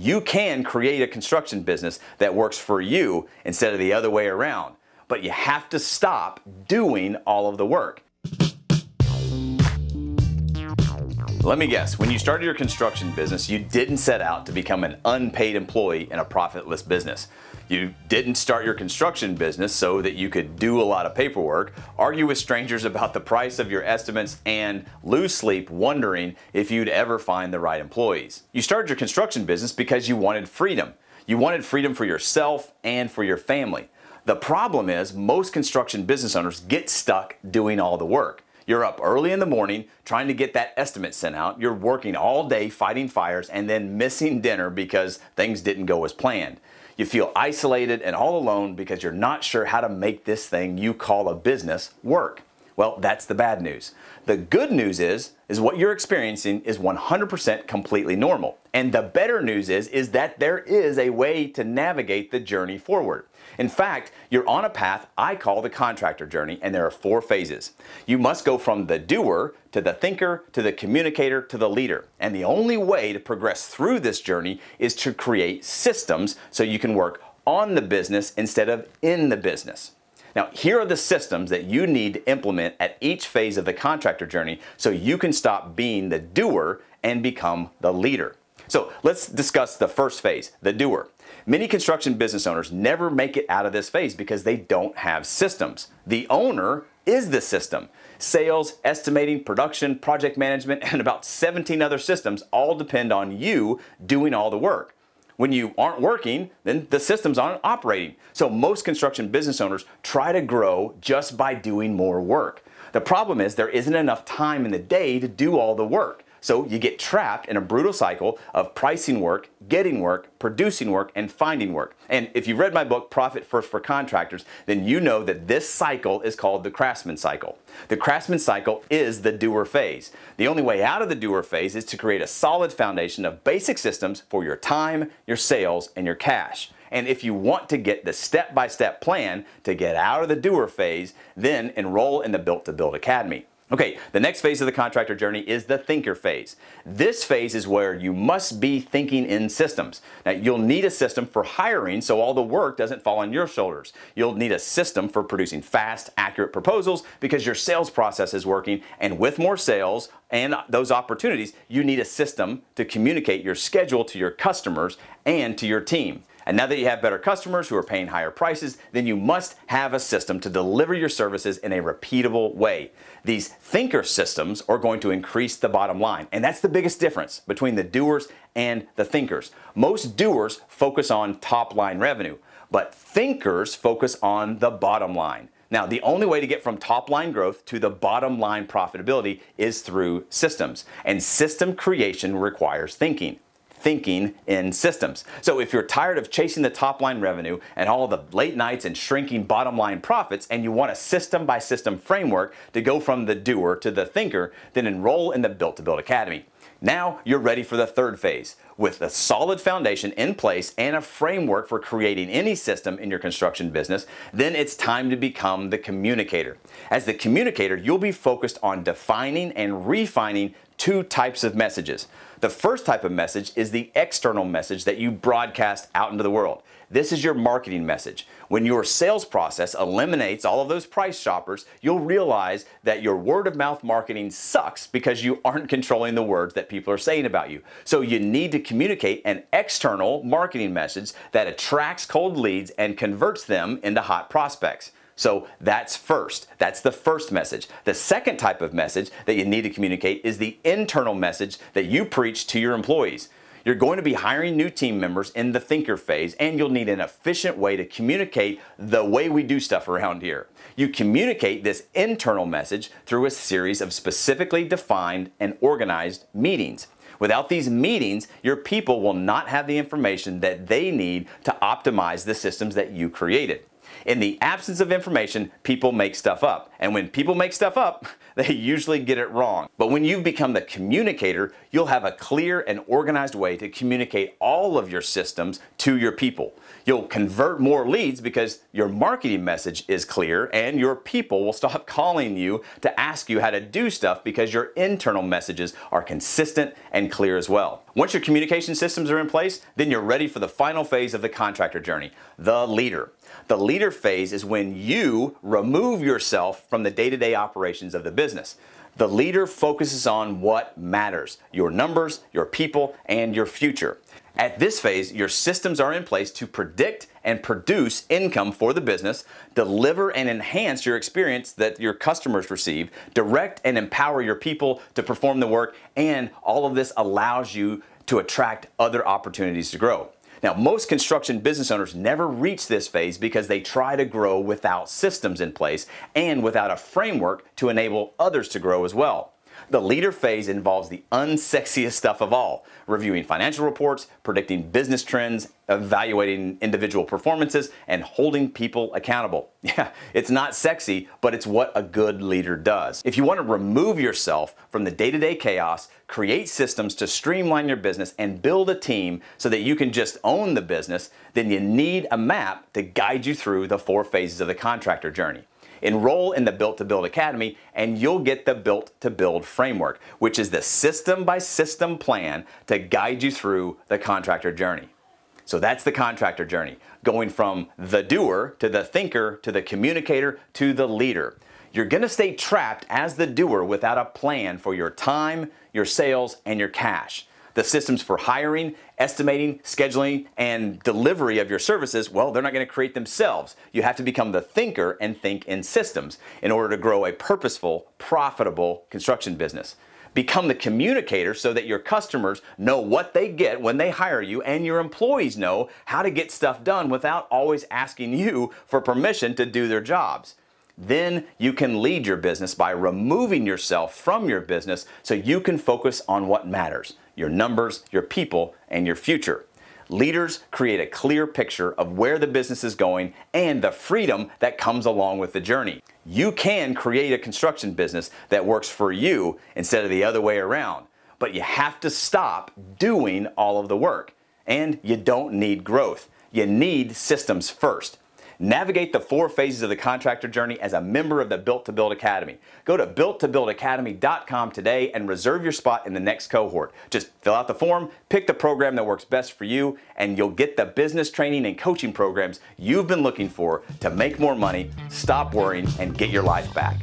You can create a construction business that works for you instead of the other way around, but you have to stop doing all of the work. Let me guess, when you started your construction business, you didn't set out to become an unpaid employee in a profitless business. You didn't start your construction business so that you could do a lot of paperwork, argue with strangers about the price of your estimates, and lose sleep wondering if you'd ever find the right employees. You started your construction business because you wanted freedom. You wanted freedom for yourself and for your family. The problem is most construction business owners get stuck doing all the work. You're up early in the morning trying to get that estimate sent out. You're working all day fighting fires and then missing dinner because things didn't go as planned. You feel isolated and all alone because you're not sure how to make this thing you call a business work. Well, that's the bad news. The good news is what you're experiencing is 100% completely normal. And the better news is that there is a way to navigate the journey forward. In fact, you're on a path I call the contractor journey, and there are 4 phases. You must go from the doer to the thinker to the communicator to the leader. And the only way to progress through this journey is to create systems so you can work on the business instead of in the business. Now, here are the systems that you need to implement at each phase of the contractor journey so you can stop being the doer and become the leader. So let's discuss the first phase, the doer. Many construction business owners never make it out of this phase because they don't have systems. The owner is the system. Sales, estimating, production, project management, and about 17 other systems all depend on you doing all the work. When you aren't working, then the systems aren't operating. So most construction business owners try to grow just by doing more work. The problem is there isn't enough time in the day to do all the work. So you get trapped in a brutal cycle of pricing work, getting work, producing work, and finding work. And if you've read my book, Profit First for Contractors, then you know that this cycle is called the craftsman cycle. The craftsman cycle is the doer phase. The only way out of the doer phase is to create a solid foundation of basic systems for your time, your sales, and your cash. And if you want to get the step-by-step plan to get out of the doer phase, then enroll in the Built to Build Academy. Okay, the next phase of the contractor journey is the thinker phase. This phase is where you must be thinking in systems. Now, you'll need a system for hiring so all the work doesn't fall on your shoulders. You'll need a system for producing fast, accurate proposals because your sales process is working, and with more sales and those opportunities, you need a system to communicate your schedule to your customers and to your team. And now that you have better customers who are paying higher prices, then you must have a system to deliver your services in a repeatable way. These thinker systems are going to increase the bottom line. And that's the biggest difference between the doers and the thinkers. Most doers focus on top line revenue, but thinkers focus on the bottom line. Now, the only way to get from top line growth to the bottom line profitability is through systems. And system creation requires thinking. Thinking in systems. So if you're tired of chasing the top line revenue and all the late nights and shrinking bottom line profits, and you want a system by system framework to go from the doer to the thinker, then enroll in the Built to Build Academy. Now you're ready for the third phase. With a solid foundation in place and a framework for creating any system in your construction business, then it's time to become the communicator. As the communicator, you'll be focused on defining and refining 2 types of messages. The first type of message is the external message that you broadcast out into the world. This is your marketing message. When your sales process eliminates all of those price shoppers, you'll realize that your word-of-mouth marketing sucks because you aren't controlling the words that people are saying about you. So you need to communicate an external marketing message that attracts cold leads and converts them into hot prospects. So that's first. That's the first message. The second type of message that you need to communicate is the internal message that you preach to your employees. You're going to be hiring new team members in the thinker phase, and you'll need an efficient way to communicate the way we do stuff around here. You communicate this internal message through a series of specifically defined and organized meetings. Without these meetings, your people will not have the information that they need to optimize the systems that you created. In the absence of information, people make stuff up. And when people make stuff up, they usually get it wrong. But when you've become the communicator, you'll have a clear and organized way to communicate all of your systems to your people. You'll convert more leads because your marketing message is clear, and your people will stop calling you to ask you how to do stuff because your internal messages are consistent and clear as well. Once your communication systems are in place, then you're ready for the final phase of the contractor journey, the leader. The leader phase is when you remove yourself from the day-to-day operations of the business. The leader focuses on what matters, your numbers, your people, and your future. At this phase, your systems are in place to predict and produce income for the business, deliver and enhance your experience that your customers receive, direct and empower your people to perform the work, and all of this allows you to attract other opportunities to grow. Now, most construction business owners never reach this phase because they try to grow without systems in place and without a framework to enable others to grow as well. The leader phase involves the unsexiest stuff of all: reviewing financial reports, predicting business trends, evaluating individual performances, and holding people accountable. Yeah, it's not sexy, but it's what a good leader does. If you want to remove yourself from the day-to-day chaos, create systems to streamline your business, and build a team so that you can just own the business, then you need a map to guide you through the 4 phases of the contractor journey. Enroll in the Built to Build Academy and you'll get the Built to Build Framework, which is the system-by-system plan to guide you through the contractor journey. So that's the contractor journey, going from the doer to the thinker to the communicator to the leader. You're going to stay trapped as the doer without a plan for your time, your sales, and your cash. The systems for hiring, estimating, scheduling, and delivery of your services, well, they're not going to create themselves. You have to become the thinker and think in systems in order to grow a purposeful, profitable construction business. Become the communicator so that your customers know what they get when they hire you, and your employees know how to get stuff done without always asking you for permission to do their jobs. Then you can lead your business by removing yourself from your business so you can focus on what matters: your numbers, your people, and your future. Leaders create a clear picture of where the business is going and the freedom that comes along with the journey. You can create a construction business that works for you instead of the other way around, but you have to stop doing all of the work. And you don't need growth. You need systems first. Navigate the 4 phases of the contractor journey as a member of the Built to Build Academy. Go to builttobuildacademy.com today and reserve your spot in the next cohort. Just fill out the form, pick the program that works best for you, and you'll get the business training and coaching programs you've been looking for to make more money, stop worrying, and get your life back.